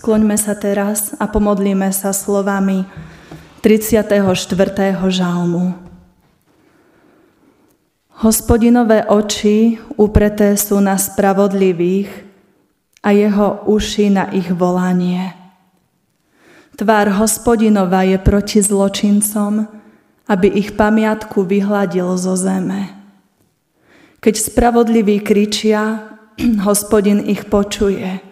Skloňme sa teraz a pomodlíme sa slovami 34. žalmu. Hospodinové oči upreté sú na spravodlivých a jeho uši na ich volanie. Tvár Hospodinova je proti zločincom, aby ich pamiatku vyhladil zo zeme. Keď spravodliví kričia, Hospodin ich počuje.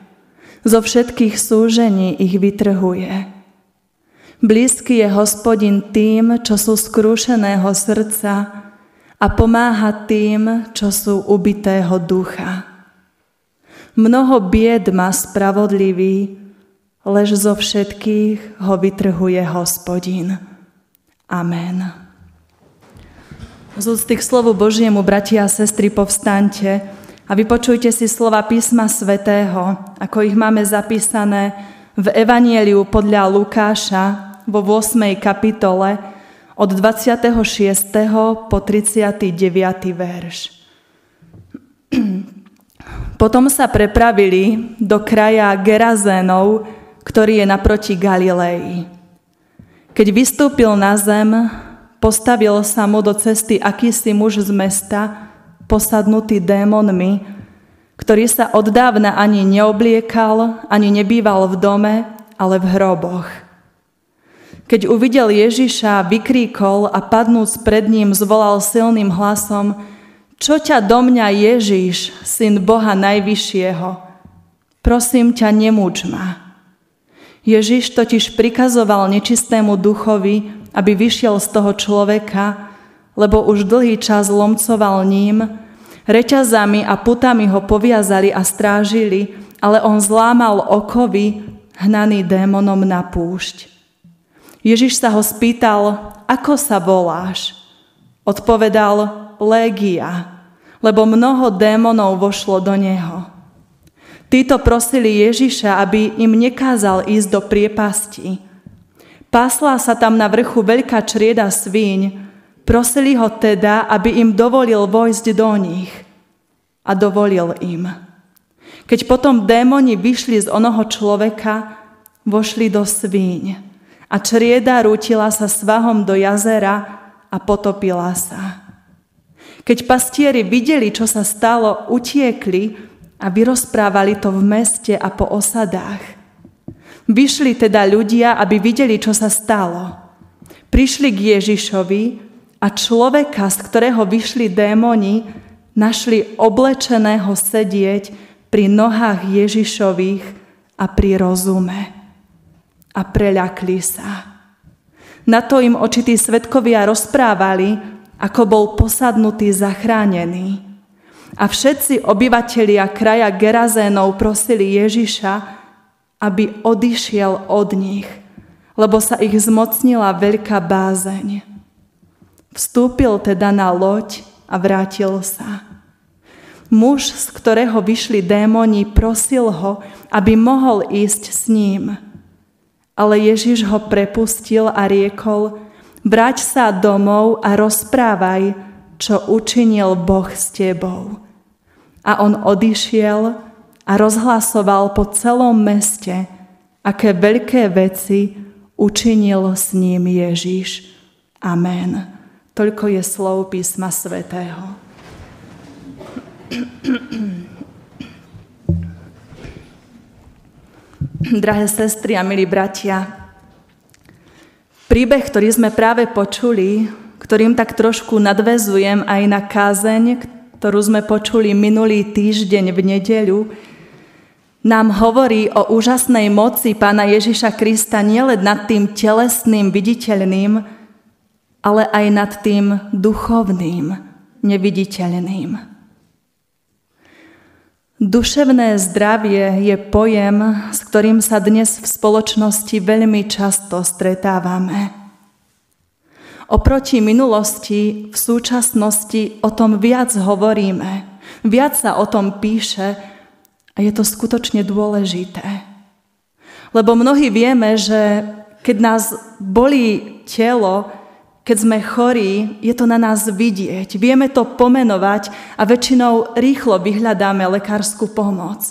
Zo všetkých súžení ich vytrhuje. Blízky je Hospodin tým, čo sú skrúšeného srdca a pomáha tým, čo sú ubitého ducha. Mnoho bied má spravodlivý, lež zo všetkých ho vytrhuje Hospodin. Amen. Z úcty k slovu Božiemu, bratia a sestry, povstaňte a vypočujte si slova písma svätého, ako ich máme zapísané v Evanieliu podľa Lukáša vo 8. kapitole od 26. po 39. verš. Potom sa prepravili do kraja Gerazénov, ktorý je naproti Galilei. Keď vystúpil na zem, postavil sa mu do cesty akýsi muž z mesta, posadnutý démonmi, ktorý sa od dávna ani neobliekal, ani nebýval v dome, ale v hroboch. Keď uvidel Ježiša, vykríkol a padnúc pred ním zvolal silným hlasom: Čo ťa do mňa, Ježiš, syn Boha najvyššieho? Prosím ťa, nemúč ma. Ježiš totiž prikazoval nečistému duchovi, aby vyšiel z toho človeka, lebo už dlhý čas lomcoval ním, reťazami a putami ho poviazali a strážili, ale on zlámal okovy, hnaný démonom na púšť. Ježiš sa ho spýtal: Ako sa voláš? Odpovedal: Légia, lebo mnoho démonov vošlo do neho. Títo prosili Ježiša, aby im nekázal ísť do priepasti. Pásla sa tam na vrchu veľká črieda svíň. Prosili ho teda, aby im dovolil vojsť do nich. A dovolil im. Keď potom démoni vyšli z onoho človeka, vošli do svíň. A črieda rútila sa svahom do jazera a potopila sa. Keď pastieri videli, čo sa stalo, utiekli a vyrozprávali to v meste a po osadách. Vyšli teda ľudia, aby videli, čo sa stalo. Prišli k Ježišovi a človeka, z ktorého vyšli démoni, našli oblečeného sedieť pri nohách Ježišových a pri rozume. A preľakli sa. Na to im očití svedkovia rozprávali, ako bol posadnutý zachránený. A všetci obyvatelia kraja Gerazénov prosili Ježiša, aby odišiel od nich, lebo sa ich zmocnila veľká bázeň. Vstúpil teda na loď a vrátil sa. Muž, z ktorého vyšli démoni, prosil ho, aby mohol ísť s ním. Ale Ježiš ho prepustil a riekol: Vráť sa domov a rozprávaj, čo učinil Boh s tebou. A on odišiel a rozhlasoval po celom meste, aké veľké veci učinil s ním Ježiš. Amen. Toľko je slov písma svätého. Drahé sestry a milí bratia, príbeh, ktorý sme práve počuli, ktorým tak trošku nadväzujem aj na kázeň, ktorú sme počuli minulý týždeň v nedeľu, nám hovorí o úžasnej moci Pána Ježiša Krista nielen nad tým telesným, viditeľným, ale aj nad tým duchovným, neviditeľným. Duševné zdravie je pojem, s ktorým sa dnes v spoločnosti veľmi často stretávame. Oproti minulosti v súčasnosti o tom viac hovoríme, viac sa o tom píše a je to skutočne dôležité. Lebo mnohí vieme, že keď nás bolí telo, keď sme chorí, je to na nás vidieť, vieme to pomenovať a väčšinou rýchlo vyhľadáme lekárskú pomoc.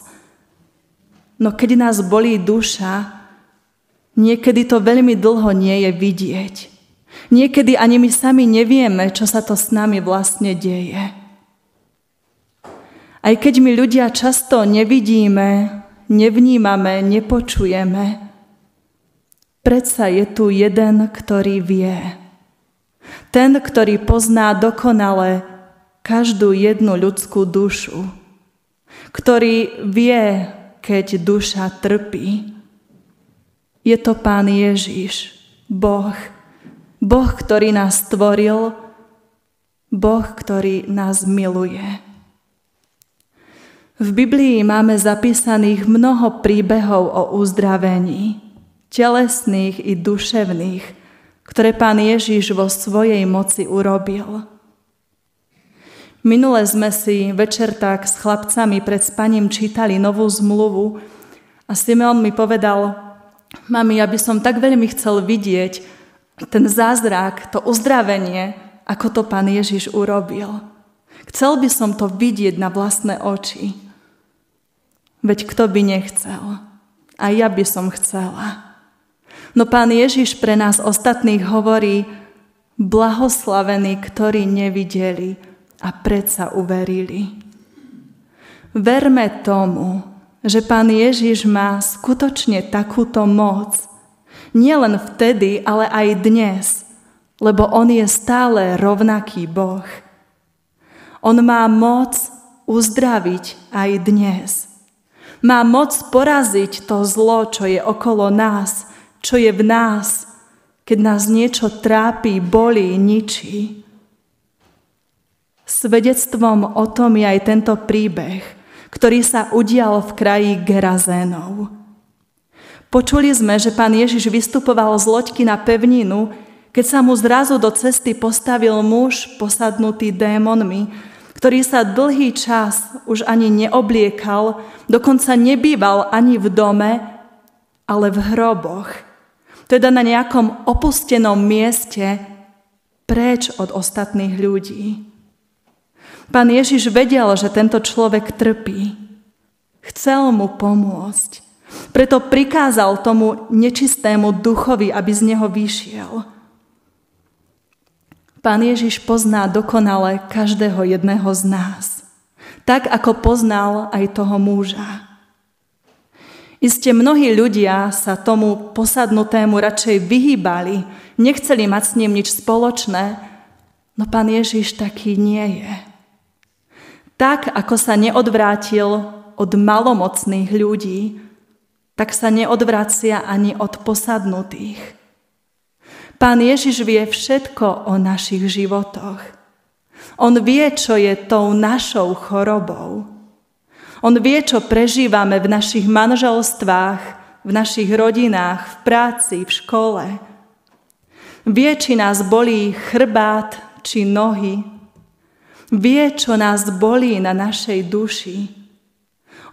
No keď nás bolí duša, niekedy to veľmi dlho nie je vidieť. Niekedy ani my sami nevieme, čo sa to s nami vlastne deje. Aj keď my ľudia často nevidíme, nevnímame, nepočujeme, predsa je tu jeden, ktorý vie. Ten, ktorý pozná dokonale každú jednu ľudskú dušu. Ktorý vie, keď duša trpí. Je to Pán Ježiš, Boh. Boh, ktorý nás stvoril. Boh, ktorý nás miluje. V Biblii máme zapísaných mnoho príbehov o uzdravení, telesných i duševných, ktoré Pán Ježiš vo svojej moci urobil. Minule sme si večer tak s chlapcami pred spaním čítali Novú zmluvu a Simeon mi povedal: mami, ja by som tak veľmi chcel vidieť ten zázrak, to uzdravenie, ako to Pán Ježiš urobil. Chcel by som to vidieť na vlastné oči. Veď kto by nechcel? A ja by som chcela. No Pán Ježiš pre nás ostatných hovorí: blahoslavení, ktorí nevideli a predsa uverili. Verme tomu, že Pán Ježiš má skutočne takúto moc. Nielen vtedy, ale aj dnes, lebo on je stále rovnaký Boh. On má moc uzdraviť aj dnes. Má moc poraziť to zlo, čo je okolo nás, čo je v nás, keď nás niečo trápi, bolí, ničí. Svedectvom o tom je aj tento príbeh, ktorý sa udial v kraji Gerazénov. Počuli sme, že Pán Ježiš vystupoval z loďky na pevninu, keď sa mu zrazu do cesty postavil muž posadnutý démonmi, ktorý sa dlhý čas už ani neobliekal, dokonca nebýval ani v dome, ale v hroboch, teda na nejakom opustenom mieste, preč od ostatných ľudí. Pán Ježiš vedel, že tento človek trpí. Chcel mu pomôcť, preto prikázal tomu nečistému duchovi, aby z neho vyšiel. Pán Ježiš pozná dokonale každého jedného z nás, tak ako poznal aj toho muža. Iste mnohí ľudia sa tomu posadnutému radšej vyhýbali, nechceli mať s ním nič spoločné, no Pán Ježiš taký nie je. Tak ako sa neodvrátil od malomocných ľudí, tak sa neodvracia ani od posadnutých. Pán Ježiš vie všetko o našich životoch. On vie, čo je tou našou chorobou. On vie, čo prežívame v našich manželstvách, v našich rodinách, v práci, v škole. Vie, či nás bolí chrbát, či nohy. Vie, čo nás bolí na našej duši.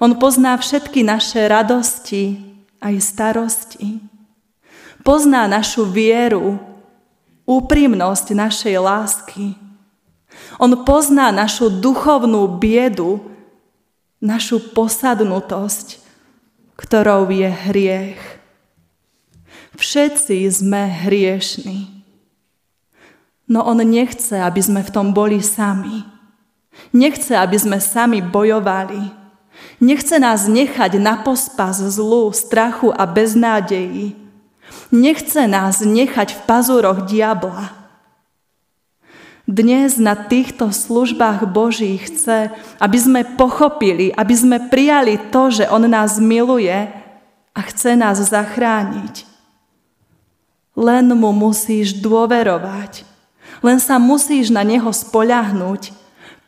On pozná všetky naše radosti aj starosti. Pozná našu vieru, úprimnosť našej lásky. On pozná našu duchovnú biedu, našu posadnutosť, ktorou je hriech. Všetci sme hriešni. No on nechce, aby sme v tom boli sami. Nechce, aby sme sami bojovali. Nechce nás nechať na pospas zlu, strachu a beznádeji. Nechce nás nechať v pazúroch diabla. Dnes na týchto službách Boží chce, aby sme pochopili, aby sme prijali to, že on nás miluje a chce nás zachrániť. Len mu musíš dôverovať, len sa musíš na neho spoľahnúť,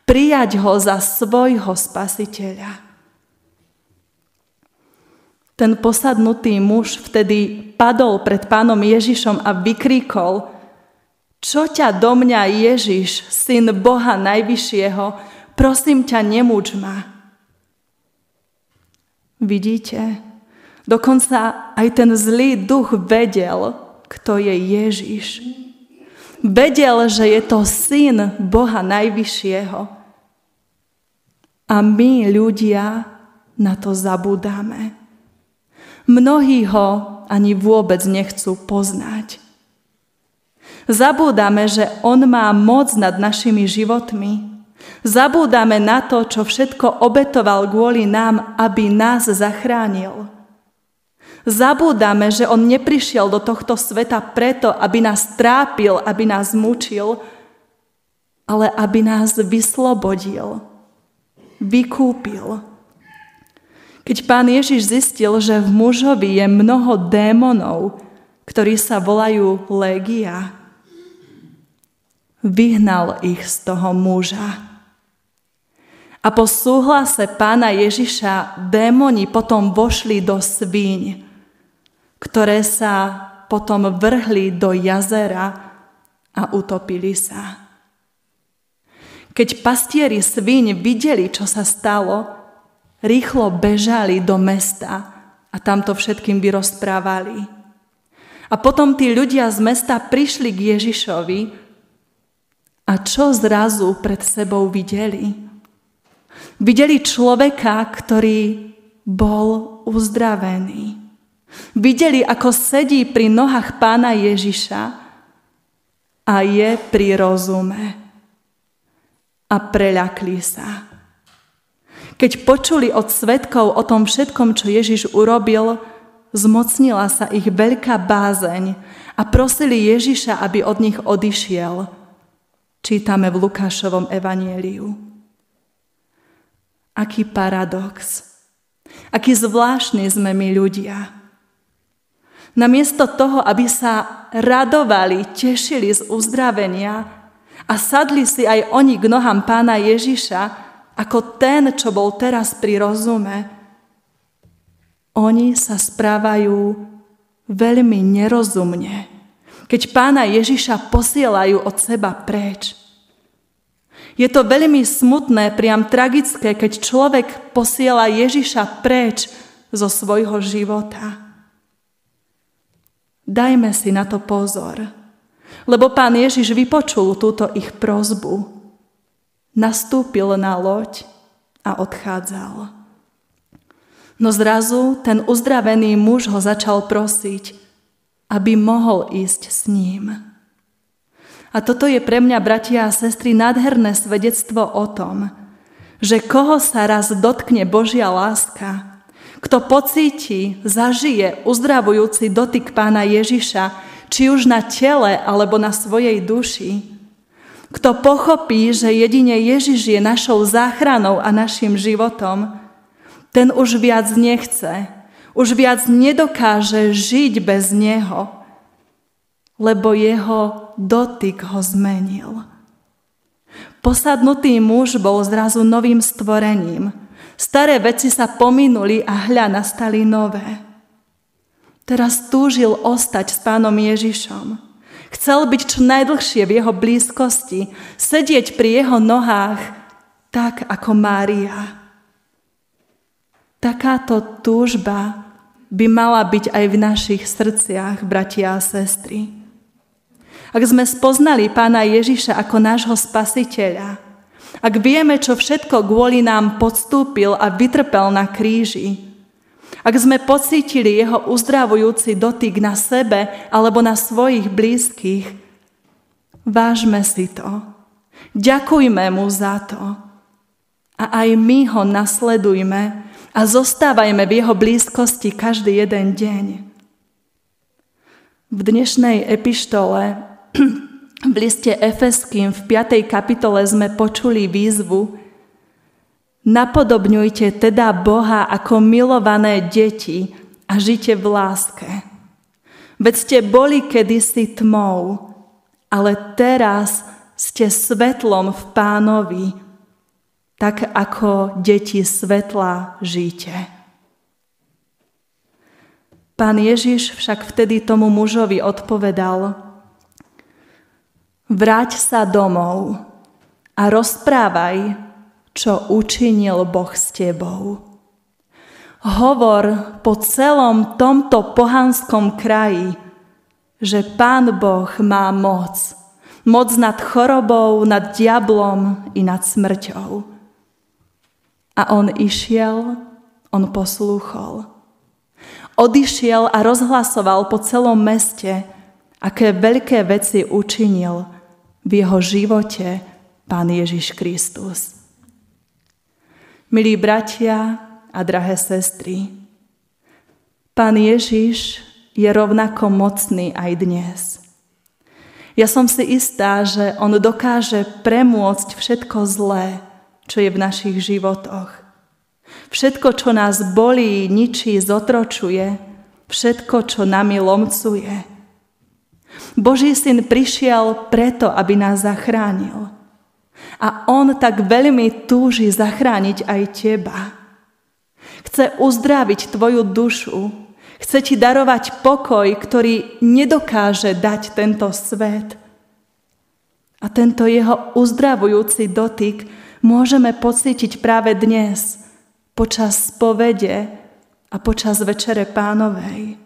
prijať ho za svojho spasiteľa. Ten posadnutý muž vtedy padol pred Pánom Ježišom a vykríkol: Čo ťa do mňa, Ježiš, syn Boha najvyššieho, prosím ťa, nemúč ma. Vidíte, dokonca aj ten zlý duch vedel, kto je Ježiš. Vedel, že je to syn Boha najvyššieho. A my, ľudia, na to zabudáme. Mnohí ho ani vôbec nechcú poznať. Zabúdame, že on má moc nad našimi životmi. Zabúdame na to, čo všetko obetoval kvôli nám, aby nás zachránil. Zabúdame, že on neprišiel do tohto sveta preto, aby nás trápil, aby nás mučil, ale aby nás vyslobodil, vykúpil. Keď Pán Ježiš zistil, že v mužovi je mnoho démonov, ktorí sa volajú Légia, vyhnal ich z toho muža. A po súhlase Pána Ježiša démoni potom vošli do svíň, ktoré sa potom vrhli do jazera a utopili sa. Keď pastieri svíň videli, čo sa stalo, rýchlo bežali do mesta a tamto všetkým vyrozprávali. A potom tí ľudia z mesta prišli k Ježišovi a čo zrazu pred sebou videli? Videli človeka, ktorý bol uzdravený. Videli, ako sedí pri nohách Pána Ježiša a je pri rozume. A preľakli sa. Keď počuli od svedkov o tom všetkom, čo Ježiš urobil, zmocnila sa ich veľká bázeň a prosili Ježiša, aby od nich odišiel. Čítame v Lukášovom evanjeliu. Aký paradox. Aký zvláštny sme my ľudia. Namiesto toho, aby sa radovali, tešili z uzdravenia, a sadli si aj oni k nohám Pána Ježiša, ako ten, čo bol teraz pri rozume. Oni sa správajú veľmi nerozumne, keď Pána Ježiša posielajú od seba preč. Je to veľmi smutné, priam tragické, keď človek posiela Ježiša preč zo svojho života. Dajme si na to pozor. Lebo Pán Ježiš vypočul túto ich prosbu. Nastúpil na loď a odchádzal. No zrazu ten uzdravený muž ho začal prosiť, aby mohol ísť s ním. A toto je pre mňa, bratia a sestry, nádherné svedectvo o tom, že koho sa raz dotkne Božia láska, kto pocíti, zažije uzdravujúci dotyk Pána Ježiša, či už na tele, alebo na svojej duši. Kto pochopí, že jedine Ježiš je našou záchranou a našim životom, ten už viac nechce, už viac nedokáže žiť bez neho, lebo jeho dotyk ho zmenil. Posadnutý muž bol zrazu novým stvorením. Staré veci sa pominuli a hľa nastali nové. Teraz túžil ostať s Pánom Ježišom. Chcel byť čo najdlhšie v jeho blízkosti, sedieť pri jeho nohách, tak ako Mária. Takáto túžba by mala byť aj v našich srdciach, bratia a sestry. Ak sme spoznali Pána Ježiša ako nášho Spasiteľa, ak vieme, čo všetko kvôli nám podstúpil a vytrpel na kríži, ak sme pocítili jeho uzdravujúci dotyk na sebe alebo na svojich blízkych, vážme si to. Ďakujme mu za to. A aj my ho nasledujme a zostávajme v jeho blízkosti každý jeden deň. V dnešnej epištole, v liste Efeským v 5. kapitole sme počuli výzvu: napodobňujte teda Boha ako milované deti a žite v láske. Veď ste boli kedysi tmou, ale teraz ste svetlom v Pánovi, tak ako deti svetla žite. Pán Ježiš však vtedy tomu mužovi odpovedal: vráť sa domov a rozprávaj, čo učinil Boh s tebou. Hovor po celom tomto pohanskom kraji, že Pán Boh má moc. Moc nad chorobou, nad diablom i nad smrťou. A on išiel, on poslúchol. odišiel a rozhlasoval po celom meste, aké veľké veci učinil v jeho živote Pán Ježiš Kristus. Milí bratia a drahé sestry, Pán Ježiš je rovnako mocný aj dnes. Ja som si istá, že on dokáže premôcť všetko zlé, čo je v našich životoch. Všetko, čo nás bolí, ničí, zotročuje, všetko, čo nami lomcuje. Boží syn prišiel preto, aby nás zachránil. A on tak veľmi túži zachrániť aj teba. Chce uzdraviť tvoju dušu, chce ti darovať pokoj, ktorý nedokáže dať tento svet. A tento jeho uzdravujúci dotyk môžeme pocítiť práve dnes, počas spovede a počas Večere Pánovej.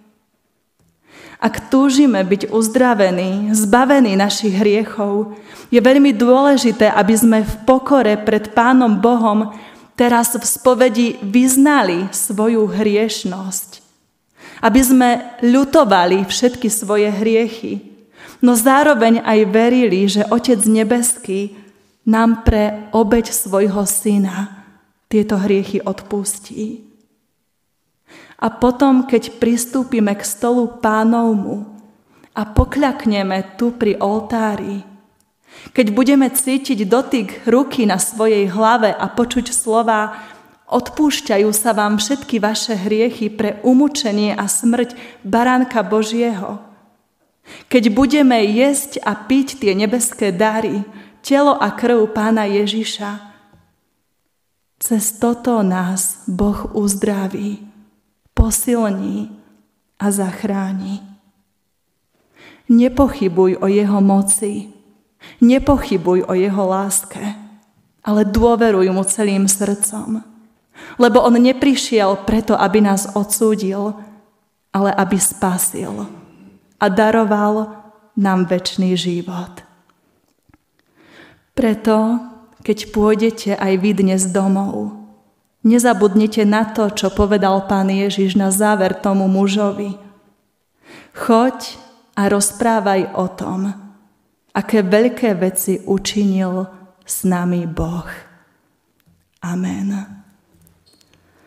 Ak túžime byť uzdravení, zbavení našich hriechov, je veľmi dôležité, aby sme v pokore pred Pánom Bohom teraz v spovedi vyznali svoju hriešnosť. Aby sme ľutovali všetky svoje hriechy, no zároveň aj verili, že Otec nebeský nám pre obeť svojho syna tieto hriechy odpustí. A potom, keď pristúpime k stolu Pánovmu a pokľakneme tu pri oltári, keď budeme cítiť dotyk ruky na svojej hlave a počuť slová: odpúšťajú sa vám všetky vaše hriechy pre umúčenie a smrť Baránka Božieho. Keď budeme jesť a piť tie nebeské dary, telo a krv Pána Ježiša, cez toto nás Boh uzdraví, posilní a zachráni. Nepochybuj o jeho moci, nepochybuj o jeho láske, ale dôveruj mu celým srdcom. Lebo on neprišiel preto, aby nás odsúdil, ale aby spasil a daroval nám večný život. Preto, keď pôjdete aj vy dnes domov, nezabudnite na to, čo povedal Pán Ježiš na záver tomu mužovi. Choď a rozprávaj o tom, aké veľké veci učinil s nami Boh. Amen.